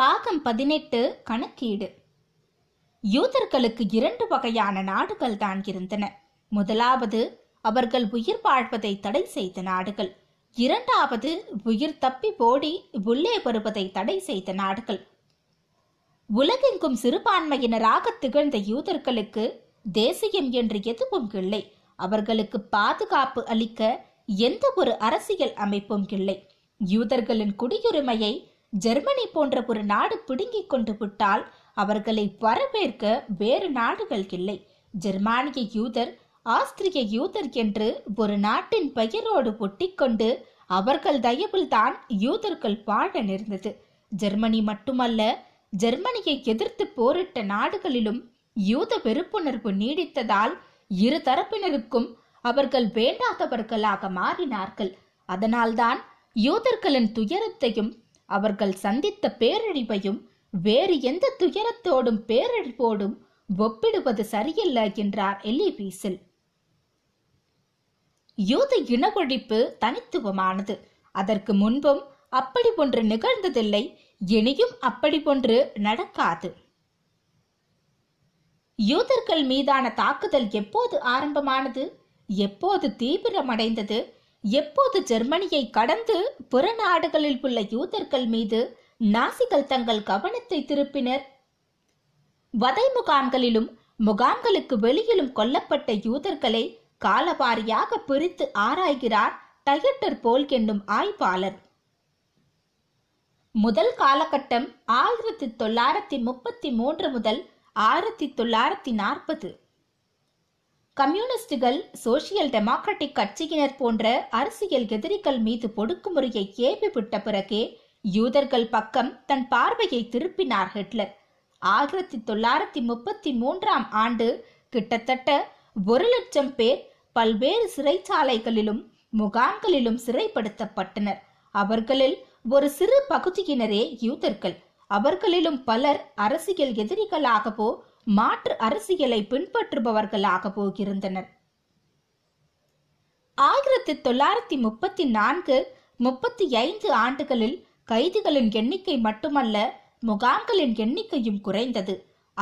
பாகம் 18 கணக்கீடு. யூதர்களுக்கு 2 வகையான நாடுகள் தான் இருந்தன. முதலாவது அவர்கள் உயிர் வாழ்வதை தடை செய்த நாடுகள், இரண்டாவது உயிர் தப்பி போடி உள்ளே வருவதை தடை செய்த நாடுகள். உலகெங்கும் சிறுபான்மையினராக திகழ்ந்த யூதர்களுக்கு தேசியம் என்று எதுவும் இல்லை. அவர்களுக்கு பாதுகாப்பு அளிக்க எந்த ஒரு அரசியல் அமைப்பும் இல்லை. யூதர்களின் குடியுரிமையை ஜெர்மனி போன்ற ஒரு நாடு பிடுங்கிக் கொண்டு விட்டால் அவர்களை வரவேற்க வேறு நாடுகள் இல்லை. ஜெர்மானிய யூதர், ஆஸ்திரிய யூதர் என்று ஒரு நாட்டின் பெயரோடு ஒட்டிக்கொண்டு அவர்கள் தயவில் தான் யூதர்கள் வாழ நேர்ந்தது. ஜெர்மனி மட்டுமல்ல, ஜெர்மனியை எதிர்த்து போரிட்ட நாடுகளிலும் யூத வெறுப்புணர்வு நீடித்ததால் இரு தரப்பினருக்கும் அவர்கள் வேண்டாதவர்களாக மாறினார்கள். அதனால்தான் யூதர்களின் துயரத்தையும் அவர்கள் சந்தித்த பேரழிவையும் வேறு எந்த துயரத்தோடும் பேரழிவோடும் ஒப்பிடுவது சரியில்ல என்றார் எலி வீசல். யூத இன ஒழிப்பு தனித்துவமானது. அதற்கு முன்பும் அப்படி ஒன்று நிகழ்ந்ததில்லை, இனியும் அப்படி ஒன்று நடக்காது. யூதர்கள் மீதான தாக்குதல் எப்போது ஆரம்பமானது, எப்போது தீவிரமடைந்தது, எப்போது ஜெர்மனியை கடந்து பிற நாடுகளில் உள்ள யூதர்கள் மீது நாசிகள் தங்கள் கவனத்தை திருப்பினர்? வதை முகாம்களிலும் முகாம்களுக்கு வெளியிலும் கொல்லப்பட்ட யூதர்களை காலவாரியாக பிரித்து ஆராய்கிறார் டயட்டர் போல் என்னும் ஆய்வாளர். முதல் காலகட்டம் 1933 முதல் 1940. கம்யூனிஸ்டுகள், சோசியல் டெமோக்ராட்டிக் கட்சியினர் போன்ற அரசியல் எதிரிகள் மீது ஒடுக்குமுறையை ஏவி விட்ட பிறகே யூதர்கள் பக்கம் தன் பார்வையை திருப்பினார் ஹிட்லர். 1933 ஆண்டு கிட்டத்தட்ட 1,00,000 பேர் பல்வேறு சிறைச்சாலைகளிலும் முகாம்களிலும் சிறைப்படுத்தப்பட்டனர். அவர்களில் ஒரு சிறு பகுதியினரே யூதர்கள். அவர்களிலும் பலர் அரசியல் எதிரிகளாகவோ மாற்று அரசியலை பின்பற்றுபவர்களாகவோ இருந்தனர். 1934-35 ஆண்டுகளில் கைதிகளின் எண்ணிக்கை மட்டுமல்ல, முகாம்களின் எண்ணிக்கையும் குறைந்தது.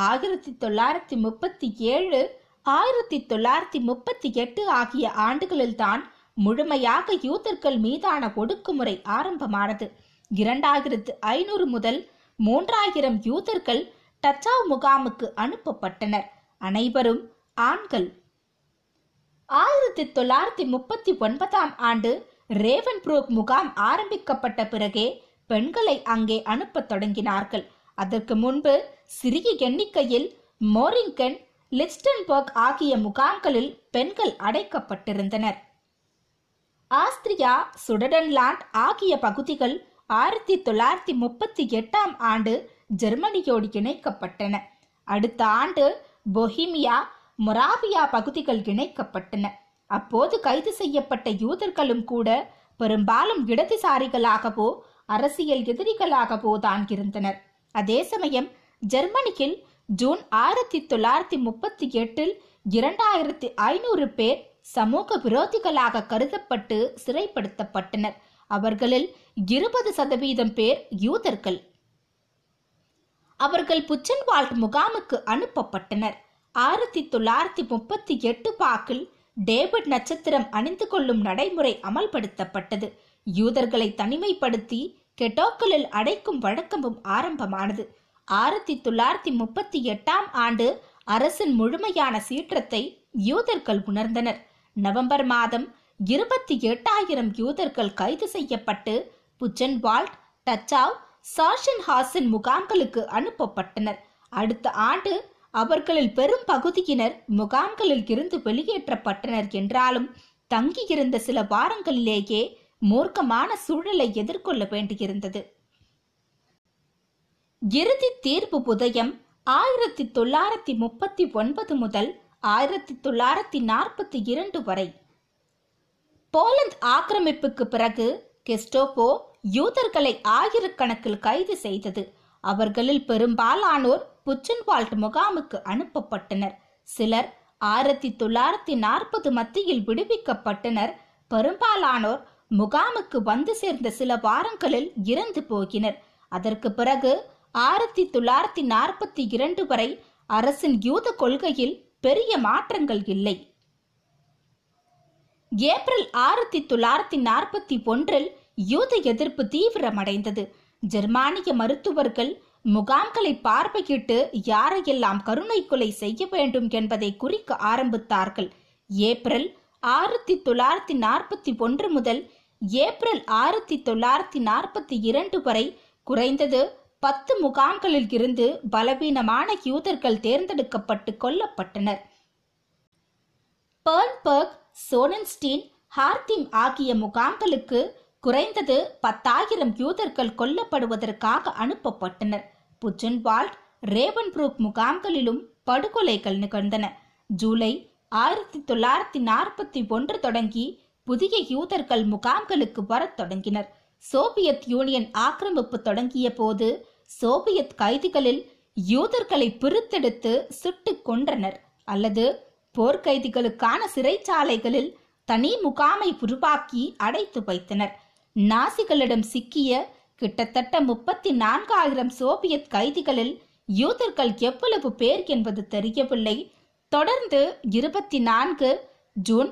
1937-1938 ஆகிய ஆண்டுகளில்தான் முழுமையாக யூதர்கள் மீதான ஒடுக்குமுறை ஆரம்பமானது. 2500 முதல் 3000 யூதர்கள் டச்சாவ் முகாமுக்கு அனுப்பப்பட்டனர். அனைவரும் ஆண்கள். 1939 ஆண்டு ரேவன்புரோக் முகாம் ஆரம்பிக்கப்பட்ட பிறகே பெண்களை அங்கே அனுப்பத் தொடங்கினார்கள். அதற்கு முன்பு சிறிய எண்ணிக்கையில் மோரிங்கன், லிஸ்டன்பர்க் ஆகிய முகாம்களில் பெண்கள் அடைக்கப்பட்டிருந்தனர். ஆஸ்திரியா, சுடன்லாண்ட் ஆகிய பகுதிகள் 1938 ஆண்டு ஜெர்மனியோடு இணைக்கப்பட்டன. அடுத்த ஆண்டு பொஹிமியா, மொராவியா பகுதிகள் இணைக்கப்பட்டன. அப்போது கைது செய்யப்பட்ட யூதர்களும் கூட பெரும்பாலும் இடதுசாரிகளாகவோ அரசியல் எதிரிகளாகவோ தான் இருந்தனர். அதே சமயம் ஜெர்மனியில் ஜூன் 1938 2500 பேர் சமூக விரோதிகளாக கருதப்பட்டு சிறைப்படுத்தப்பட்டனர். அவர்களில் 20% பேர் யூதர்கள். அவர்கள் புச்சன்வால்ட் முகாமுக்கு அனுப்பப்பட்டனர். 1938 பாக்கில் டேவிட் நட்சத்திரம் அணிந்து கொள்ளும் நடைமுறை அமல்படுத்தப்பட்டது. யூதர்களை தனிமைப்படுத்தி கெட்டோக்களில் அடைக்கும் வழக்கமும் ஆரம்பமானது. 1938 ஆண்டு அரசின் முழுமையான சீற்றத்தை யூதர்கள் உணர்ந்தனர். நவம்பர் மாதம் 28,000 யூதர்கள் கைது செய்யப்பட்டு புச்சன்வால்ட், டச்சாவ், சாஷன்ஹாசன் முகாம்களுக்கு அனுப்பப்பட்டனர். அடுத்த ஆண்டு அவர்களில் பெரும் பகுதியினர் முகாம்களில் இருந்து வெளியேற்றப்பட்டனர். என்றாலும் தங்கியிருந்த சில வாரங்களிலேயே மூர்க்கமான சூழலை எதிர்கொள்ள வேண்டியிருந்தது. இறுதி தீர்ப்பு புதயம் 1939 முதல் 1942 வரை. போலந்து ஆக்கிரமிப்புக்கு பிறகு கெஸ்டாப்போ யூதர்களை ஆயிரக்கணக்கில் கைது செய்தது. அவர்களில் பெரும்பாலானோர் புச்சன்வால்ட் முகாமுக்கு அனுப்பப்பட்டனர். சிலர் 1940 மத்தியில் விடுவிக்கப்பட்டனர். பெரும்பாலானோர் முகாமுக்கு வந்து சேர்ந்த சில வாரங்களில் இறந்து போகினர். அதற்கு பிறகு 1942 வரை அரசின் யூத கொள்கையில் பெரிய மாற்றங்கள் இல்லை. ஏப்ரல் 1941 யூத எதிர்ப்பு தீவிரமடைந்தது. ஜெர்மானிய மருத்துவர்கள் முகாம்களை பார்வையிட்டு யாரையெல்லாம் கருணை கொலை செய்ய வேண்டும் என்பதை குறிக்க ஆரம்பித்தார்கள். ஏப்ரல் 1941 முதல் ஏப்ரல் 1942 வரை குறைந்தது 10 முகாம்களில் இருந்து பலவீனமான யூதர்கள் தேர்ந்தெடுக்கப்பட்டு கொல்லப்பட்டனர். பெர்ன்பர்க், சோனன்ஸ்டீன், ஹார்திம் ஆகிய முகாம்களுக்கு குறைந்தது 10,000 யூதர்கள் கொல்லப்படுவதற்காக அனுப்பப்பட்டனர். புச்சன்வால்ட், ரேவன்புரூக் முகாம்களிலும் படுகொலைகள் நிகழ்ந்தன. ஜூலை 1941 தொடங்கி புதிய யூதர்கள் முகாம்களுக்கு வரத் தொடங்கினர். சோவியத் யூனியன் ஆக்கிரமிப்பு தொடங்கிய போது சோவியத் கைதிகளில் யூதர்களை பிரித்தெடுத்து சுட்டு கொன்றனர் அல்லது போர்க்கைதிகளுக்கான சிறைச்சாலைகளில் தனி முகாமை உருவாக்கி அடைத்து வைத்தனர். நாசிகளிடம் சிக்கிய கிட்டத்தட்ட 34,000 சோவியத் கைதிகளில் யூதர்கள் எவ்வளவு பேர் என்பது தெரியவில்லை. தொடர்ந்து 24 ஜூன்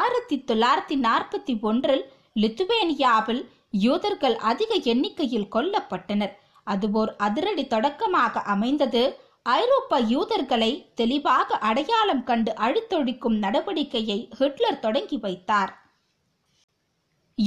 1941 லித்துவேனியாவில் யூதர்கள் அதிக எண்ணிக்கையில் கொல்லப்பட்டனர். அது ஓர் அதிரடி தொடக்கமாக அமைந்தது. ஐரோப்பா யூதர்களை தெளிவாக அடையாளம் கண்டு அழித்தொழிக்கும் நடவடிக்கையை ஹிட்லர் தொடங்கி வைத்தார்.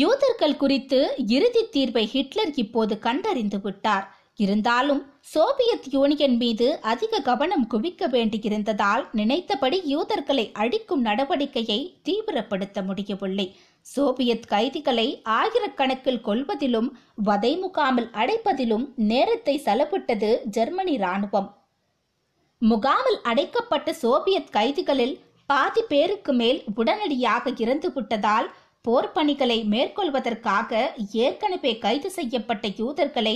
யூதர்கள் குறித்து இறுதி தீர்வை ஹிட்லர் இப்போது கண்டறிந்து விட்டார். இருந்தாலும் சோவியத் யூனியன் மீது அதிக கவனம் குவிக்க வேண்டியிருந்ததால் நினைத்தபடி யூதர்களை அழிக்கும் நடவடிக்கையை தீவிரப்படுத்த முடியவில்லை. சோவியத் கைதிகளை ஆயிரக்கணக்கில் கொல்வதிலும் வதை முகாமில் அடைப்பதிலும் நேரத்தை செலவிட்டது ஜெர்மனி இராணுவம். முகாமில் அடைக்கப்பட்ட சோவியத் கைதிகளில் பாதி பேருக்கு மேல் உடனடியாக இறந்துவிட்டதால் போர் பணிகளை மேற்கொள்வதற்காக ஏற்கனவே கைது செய்யப்பட்ட யூதர்களை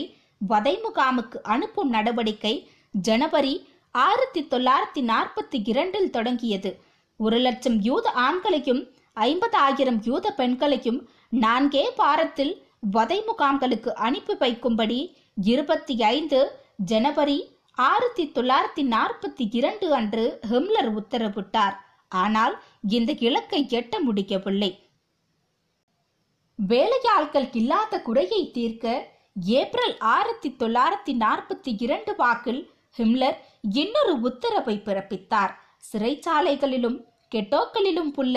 வதை முகாமுக்கு அனுப்பும் நடவடிக்கை ஜனவரி 1942 தொடங்கியது. 1,00,000 யூத ஆண்களையும் 50,000 யூத பெண்களையும் 4 வாரத்தில் வதை முகாம்களுக்கு அனுப்பி வைக்கும்படி 25 ஜனவரி 1942 அன்று ஹிம்லர் உத்தரவிட்டார். ஆனால் இந்த இலக்கை எட்ட முடியவில்லை. வேலையாட்கள் இல்லாத குறையை தீர்க்க ஏப்ரல் 1942 வாக்கில் ஹிம்லர் இன்னொரு உத்தரவை பிறப்பித்தார். சிறைச்சாலைகளிலும் கெட்டோக்களிலும் உள்ள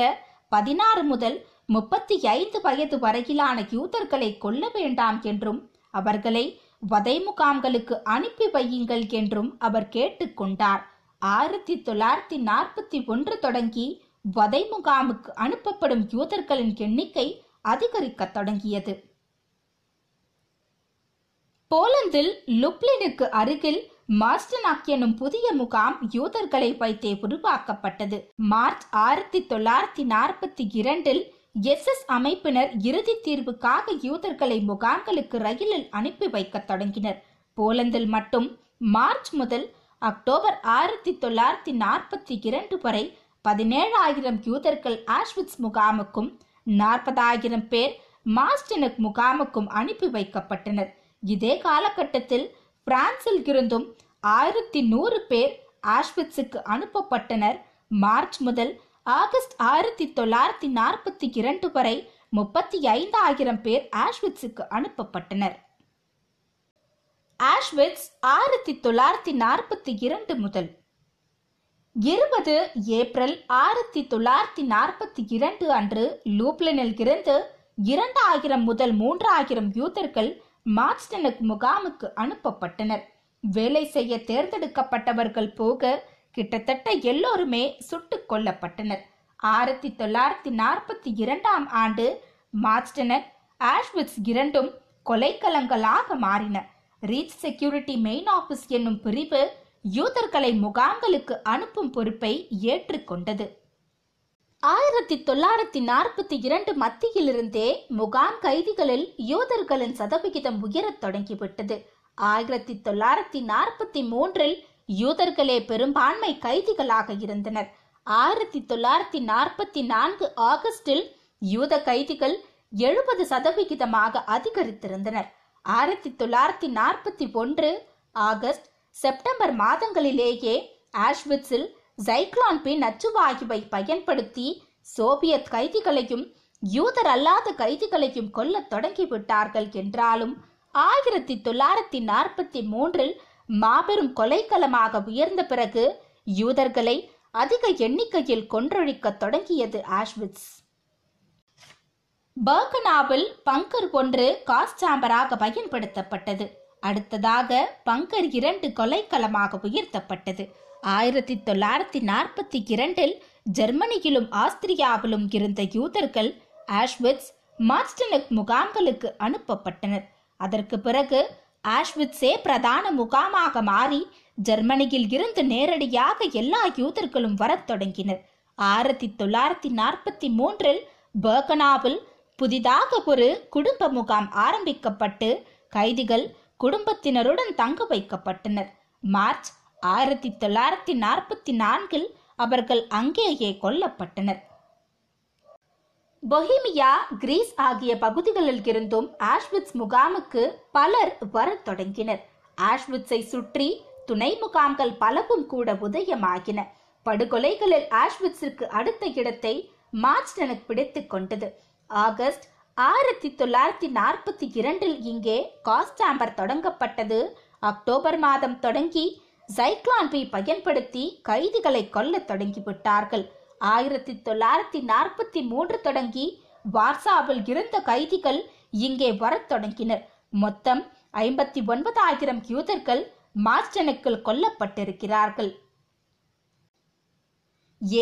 16 முதல் 35 வயது வரையிலான யூதர்களை கொல்ல வேண்டாம் என்றும் அவர்களை வதை முகாம்களுக்கு அனுப்பி வையுங்கள் என்றும் அவர் கேட்டுக்கொண்டார். 1941 தொடங்கி வதை முகாமுக்கு அனுப்பப்படும் யூதர்களின் எண்ணிக்கை அதிகரிக்க தொடங்கியது. போலந்தில் லுப்ளினுக்கு அருகில் மார்ஸ்டனாக் எனும் புதிய முகாம் யூதர்களை வைத்தே உருவாக்கப்பட்டது. மார்ச் 1942 SS அமைப்பினர் இறுதி தீர்வுக்காக யூதர்களை முகாம்களுக்கு ரயிலில் அனுப்பி வைக்க தொடங்கினர். போலந்தில் மட்டும் மார்ச் முதல் அக்டோபர் 1942 வரை 17,000 யூதர்கள் ஆஷ்விட்ஸ் முகாமுக்கும் 40,000 பேர் மார்ஸ்டனக் முகாமுக்கும் அனுப்பி வைக்கப்பட்டனர். இதே காலகட்டத்தில் பிரான்சில் இருந்தும் 1,100 பேர் ஆஷ்விட்ஸுக்கு அனுப்பப்பட்டனர். மார்ச் முதல் ஆகஸ்ட் 1942 வரை 35,000 பேர் ஆஷ்விட்ஸுக்கு அனுப்பப்பட்டனர். ஆஷ்விட்ஸ் 1942 முதல் 20 ஏப்ரல் 1942 அன்று லூப்லினில் இருந்து 2,000 முதல் 3,000 யூதர்கள் மார்ஸ்டனுக்கு முகாமுக்கு அனுப்பப்பட்டனர். வேலை செய்ய தேர்ந்தெடுக்கப்பட்டவர்கள் போக கிட்டத்தட்ட எல்லோருமே சுட்டுக் கொல்லப்பட்டனர். 1942 மார்ஸ்டனக், ஆஷ்விட்ஸ் இரண்டும் கொலைக்களங்களாக மாறின. ரீச் செக்யூரிட்டி மெயின் ஆஃபீஸ் என்னும் பிரிவு யூதர்களை முகாம்களுக்கு அனுப்பும் பொறுப்பை ஏற்றுக்கொண்டது. 1942 மத்தியிலிருந்தே முகாம் கைதிகளில் யூதர்களின் சதவிகிதம் உயரத் தொடங்கிவிட்டது. 1943 யூதர்களே பெரும்பான்மை கைதிகளாக இருந்தனர். 1944 ஆகஸ்டில் யூத கைதிகள் 70% அதிகரித்திருந்தனர். 1941 ஆகஸ்ட் செப்டம்பர் மாதங்களிலேயே ஆஷ்விட்ஸில் சைக்ளோன் பின் நச்சுவாயுவை பயன்படுத்தி சோவியத் கைதிகளையும் யூதர் அல்லாத கைதிகளையும் கொல்ல தொடங்கிவிட்டார்கள். என்றாலும் 1943 மாபெரும் கொலைக்களமாக உயர்ந்த பிறகு யூதர்களை அதிக எண்ணிக்கையில் கொன்றொழிக்க தொடங்கியது ஆஷ்விட்ஸ். பர்கனாவில் பங்கர் ஒன்று காஸ் சாம்பராக பயன்படுத்தப்பட்டது. அடுத்ததாக பங்கர் 2 கொலைக்களமாக உயர்த்தப்பட்டது. 1942 ஜெர்மனியிலும் ஆஸ்திரியாவிலும் இருந்த யூதர்கள் ஆஷ்விட்ஸ் மார்ஸ்டனுக் முகாம்களுக்கு அனுப்பப்பட்டனர். அதற்கு பிறகு ஆஷ்விட்ஸே பிரதான முகாமாக மாறி ஜெர்மனியில் இருந்து நேரடியாக எல்லா யூதர்களும் வரத் தொடங்கினர். 1943 பர்கனாவில் புதிதாக ஒரு குடும்ப முகாம் ஆரம்பிக்கப்பட்டு கைதிகள் குடும்பத்தினருடன் தங்க வைக்கப்பட்டனர். மார்ச் 1944 அவர்கள் அங்கேயே கொல்லப்பட்டனர். பொஹிமியா, கிரீஸ் ஆகிய பகுதிகளில் இருந்தும் ஆஷ்விட்ஸ் முகாமுக்கு பலர் வரத் தொடங்கினர். ஆஷ்விட்ஸை சுற்றி துணை முகாம்கள் பலவும் கூட உதயமாகின. படுகொலைகளில் ஆஷ்விட்ஸிற்கு அடுத்த இடத்தை மார்ஸ்டனுக்கு பிடித்துக் கொண்டது. ஆகஸ்ட் 1942 இங்கே காஸ்டாம்பர் தொடங்கப்பட்டது. அக்டோபர் மாதம் தொடங்கி சைக்ளான்பை பயன்படுத்தி கைதிகளை கொல்ல தொடங்கிவிட்டார்கள். 1943 தொடங்கி வார்சாவில் இருந்த கைதிகள் இங்கே வரத் தொடங்கினர். மொத்தம் 59,000 யூதர்கள் மார்ஸ்டனுக்கு கொல்லப்பட்டிருக்கிறார்கள்.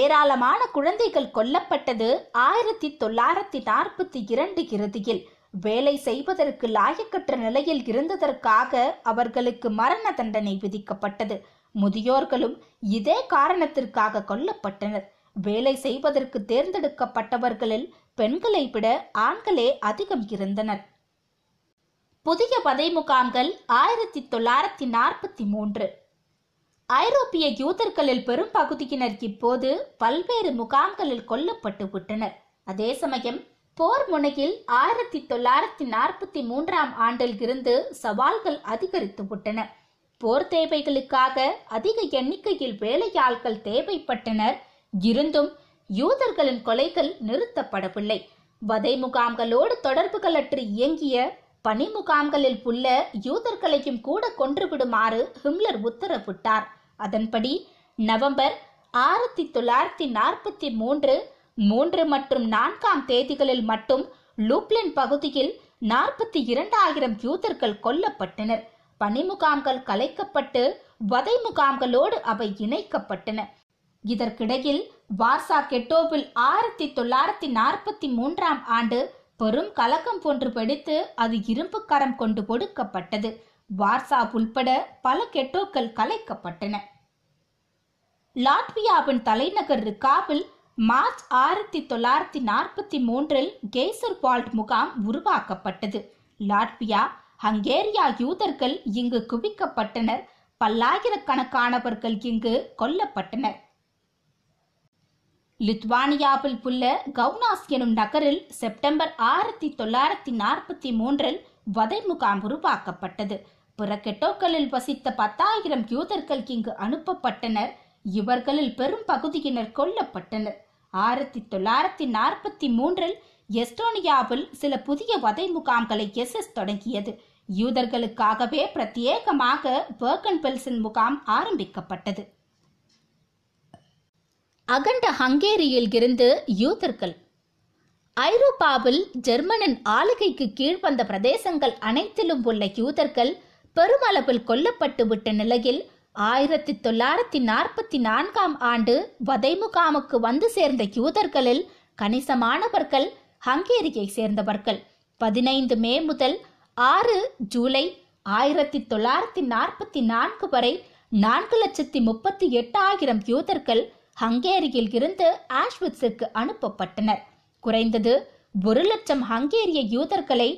ஏராளமான குழந்தைகள் கொல்லப்பட்டது. 1942 இறுதியில் வேலை செய்வதற்கு லாயக்கற்ற நிலையில் இருந்ததற்காக அவர்களுக்கு மரண தண்டனை விதிக்கப்பட்டது. முதியோர்களும் இதே காரணத்திற்காக கொல்லப்பட்டனர். வேலை செய்வதற்கு தேர்ந்தெடுக்கப்பட்டவர்களில் பெண்களை விட ஆண்களே அதிகம் இருந்தனர். புதிய படை முகாம்கள் 1943. ஐரோப்பிய யூதர்களில் பெரும் பகுதியினர் இப்போது பல்வேறு முகாம்களில் கொல்லப்பட்டு விட்டனர். அதே சமயம் போர் முனையில் 1943 இருந்து சவால்கள் அதிகரித்து விட்டன. போர் தேவைகளுக்காக அதிக எண்ணிக்கையில் வேலையாள்கள் தேவைப்பட்டனர். இருந்தும் யூதர்களின் கொலைகள் நிறுத்தப்படவில்லை. வதை முகாம்களோடு தொடர்புகளற்று இயங்கிய பணி முகாம்களில் உள்ள யூதர்களையும் கூட கொன்றுவிடுமாறு ஹிம்லர் உத்தரவிட்டார். அதன்படி நவம்பர் 1943 3 மற்றும் 4ஆம் தேதிகளில் மட்டும் லூப்லின் பகுதியில் 42,000 யூதர்கள் கொல்லப்பட்டனர். பணி முகாம்கள் கலைக்கப்பட்டு வதை முகாம்களோடு அவை இணைக்கப்பட்டன. இதற்கிடையில் வார்சா கெட்டோவில் 1943 பெரும் கலக்கம் போன்று வெடித்து அது இரும்பு கரம் கொண்டு ஒடுக்கப்பட்டது. வார்சா உள்பட பல கெட்டோக்கள் கலைக்கப்பட்டன. லாட்வியாவின் தலைநகர் ரிகாவில் மார்ச் 1943 கேசர்வால்ட் முகாம் உருவாக்கப்பட்டது. லாட்வியா, ஹங்கேரியா யூதர்கள் இங்கு குவிக்கப்பட்டனர். பல்லாயிரக்கணக்கானவர்கள் இங்கு கொல்லப்பட்டனர். லித்வானியாவில் உள்ள கவுனாஸ் எனும் நகரில் செப்டம்பர் 1943 வதை முகாம் உருவாக்கப்பட்டது. பிற கெட்டோக்களில் வசித்த 10,000 யூதர்கள் இங்கு அனுப்பப்பட்டனர். இவர்களில் பெரும் பகுதியினர் கொல்லப்பட்டனர். 1943 எஸ்டோனியாவில் சில புதிய வதை முகாம்களை SS தொடங்கியது. யூதர்களுக்காகவே பிரத்யேகமாக பெர்கன்பெல்சன் முகாம் ஆரம்பிக்கப்பட்டது. அகண்ட ஹங்கேரியில் இருந்து யூதர்கள் ஐரோப்பாவில் ஜெர்மனின் ஆளுகைக்கு கீழ் வந்த பிரதேசங்கள் அனைத்திலும் உள்ள யூதர்கள் பெருமளவில் கொல்லப்பட்டு விட்ட நிலையில் 1944 வதை முகாமுக்கு வந்து சேர்ந்த யூதர்களில் கணிசமானவர்கள் ஹங்கேரியை சேர்ந்தவர்கள். 15 மே முதல் 6 ஜூலை 1944 வரை 438,000 யூதர்கள் ஹங்கேரியில் இருந்து ஆஷ்விட்ஸுக்கு அனுப்பப்பட்டனர். குறைந்தது 100,000 ஹங்கேரிய யூதர்களை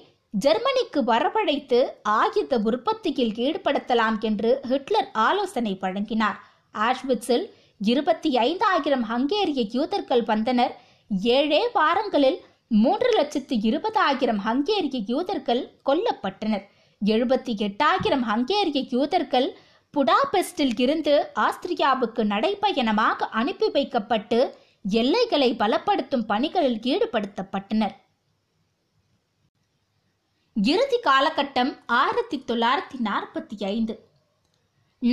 ஜெர்மனிக்கு வரவழைத்து ஆயுத உற்பத்தியில் ஈடுபடுத்தலாம் என்று ஹிட்லர் ஆலோசனை வழங்கினார். ஆஷ்விட்ஸில் 25,000 ஹங்கேரிய யூதர்கள் வந்தனர். 7 வாரங்களில் 3,20,000 ஹங்கேரிய யூதர்கள் கொல்லப்பட்டனர். 78,000 ஹங்கேரிய யூதர்கள் புடாபெஸ்டில் இருந்து ஆஸ்திரியாவுக்கு நடைபயணமாக அனுப்பி வைக்கப்பட்டு எல்லைகளை பலப்படுத்தும் பணிகளில் ஈடுபடுத்தப்பட்டனர். இறுதி காலகட்டம் 1945.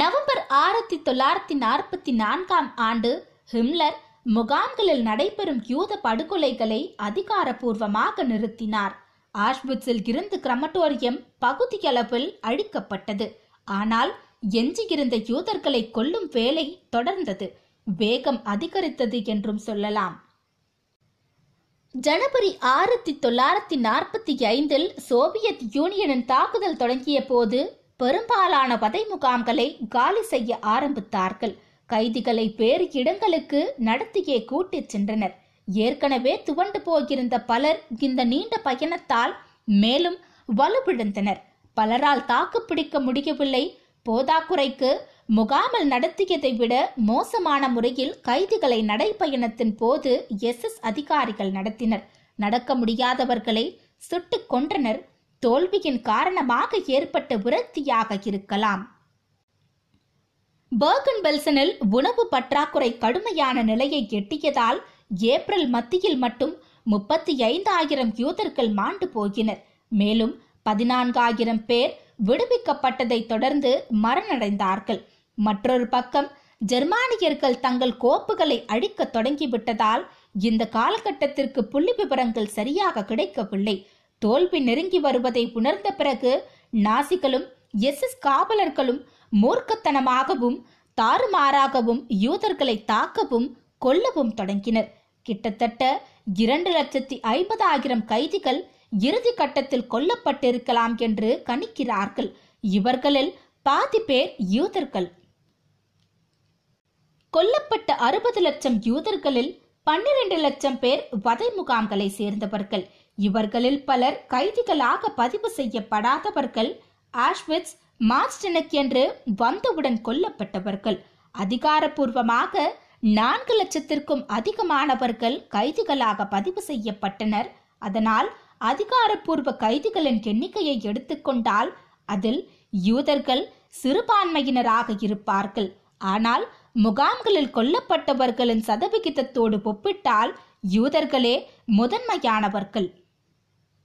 நவம்பர் 1944 ஹிம்லர் முகாம்களில் நடைபெறும் யூத படுகொலைகளை அதிகாரப்பூர்வமாக நிறுத்தினார். ஆஷ்விட்ஸில் இருந்து கிரமட்டோரியம் பகுதியளவில் அழிக்கப்பட்டது. ஆனால் எஞ்சியிருந்த யூதர்களை கொல்லும் வேலை தொடர்ந்தது. வேகம் அதிகரித்தது என்றும் சொல்லலாம். ஜனவரி 1945 சோவியத் யூனியனின் தாக்குதல் தொடங்கிய போது பெரும்பாலான வதை முகாம்களை காலி செய்ய ஆரம்பித்தார்கள். கைதிகளை வேறு இடங்களுக்கு நடத்தியே கூட்டிச் சென்றனர். ஏற்கனவே துவண்டு போகிருந்த பலர் இந்த நீண்ட பயணத்தால் மேலும் வலுவிழந்தனர். பலரால் தாக்குப்பிடிக்க முடியவில்லை. போதாக்குறைக்கு முகாமில் நடத்தியதை விட மோசமான முறையில் கைதிகளை நடைபயணத்தின் போது SS அதிகாரிகள் நடத்தினர். நடக்க முடியாதவர்களை சுட்டு கொன்றனர். தோல்வியின் காரணமாக ஏற்பட்ட விரக்தியாக இருக்கலாம். பெர்கன்-பெல்சனில் உணவு பற்றாக்குறை கடுமையான நிலையை எட்டியதால் ஏப்ரல் மத்தியில் மட்டும் 35,000 யூதர்கள் மாண்டு போகினர். மேலும் 14,000 பேர் விடுவிக்கப்பட்டதை தொடர்ந்து மரணடைந்தார்கள். மற்றொரு பக்கம் ஜெர்மானியர்கள் தங்கள் கோப்புகளை அழிக்க தொடங்கிவிட்டதால் இந்த காலகட்டத்திற்கு புள்ளி விவரங்கள் சரியாக கிடைக்கவில்லை. தோல்வி நெருங்கி வருவதை உணர்ந்த பிறகு நாசிகளும் SS காவலர்களும் மூர்க்கத்தனமாகவும் தாறுமாறாகவும் யூதர்களை தாக்கவும் கொல்லவும் தொடங்கினர். கிட்டத்தட்ட 250,000 கைதிகள் இறுதி கட்டத்தில் கொல்லப்பட்டிருக்கலாம் என்று கணிக்கிறார்கள். இவர்களில் பாதி பேர் யூதர்கள். கொல்லப்பட்ட 60,00,000 யூதர்களில் 12,00,000 பேர் வதை முகாம்களை சேர்ந்தவர்கள். இவர்களில் பலர் கைதிகளாக பதிவு செய்யப்படாதவர்கள். ஆஷ்விட்ஸ் மாஸ்டனுக்கு என்று வந்தவுடன் கொல்லப்பட்டவர்கள். அதிகாரப்பூர்வமாக 4,00,000 அதிகமானவர்கள் கைதிகளாக பதிவு செய்யப்பட்டனர். அதனால் அதிகாரப்பூர்வ கைதிகளின் எண்ணிக்கையை எடுத்துக்கொண்டால் அதில் யூதர்கள் சிறுபான்மையினராக இருப்பார்கள். ஆனால் முகாம்களில் கொல்லப்பட்டவர்களின் சதவிகிதத்தோடு ஒப்பிட்டால் யூதர்களே முதன்மையானவர்கள்.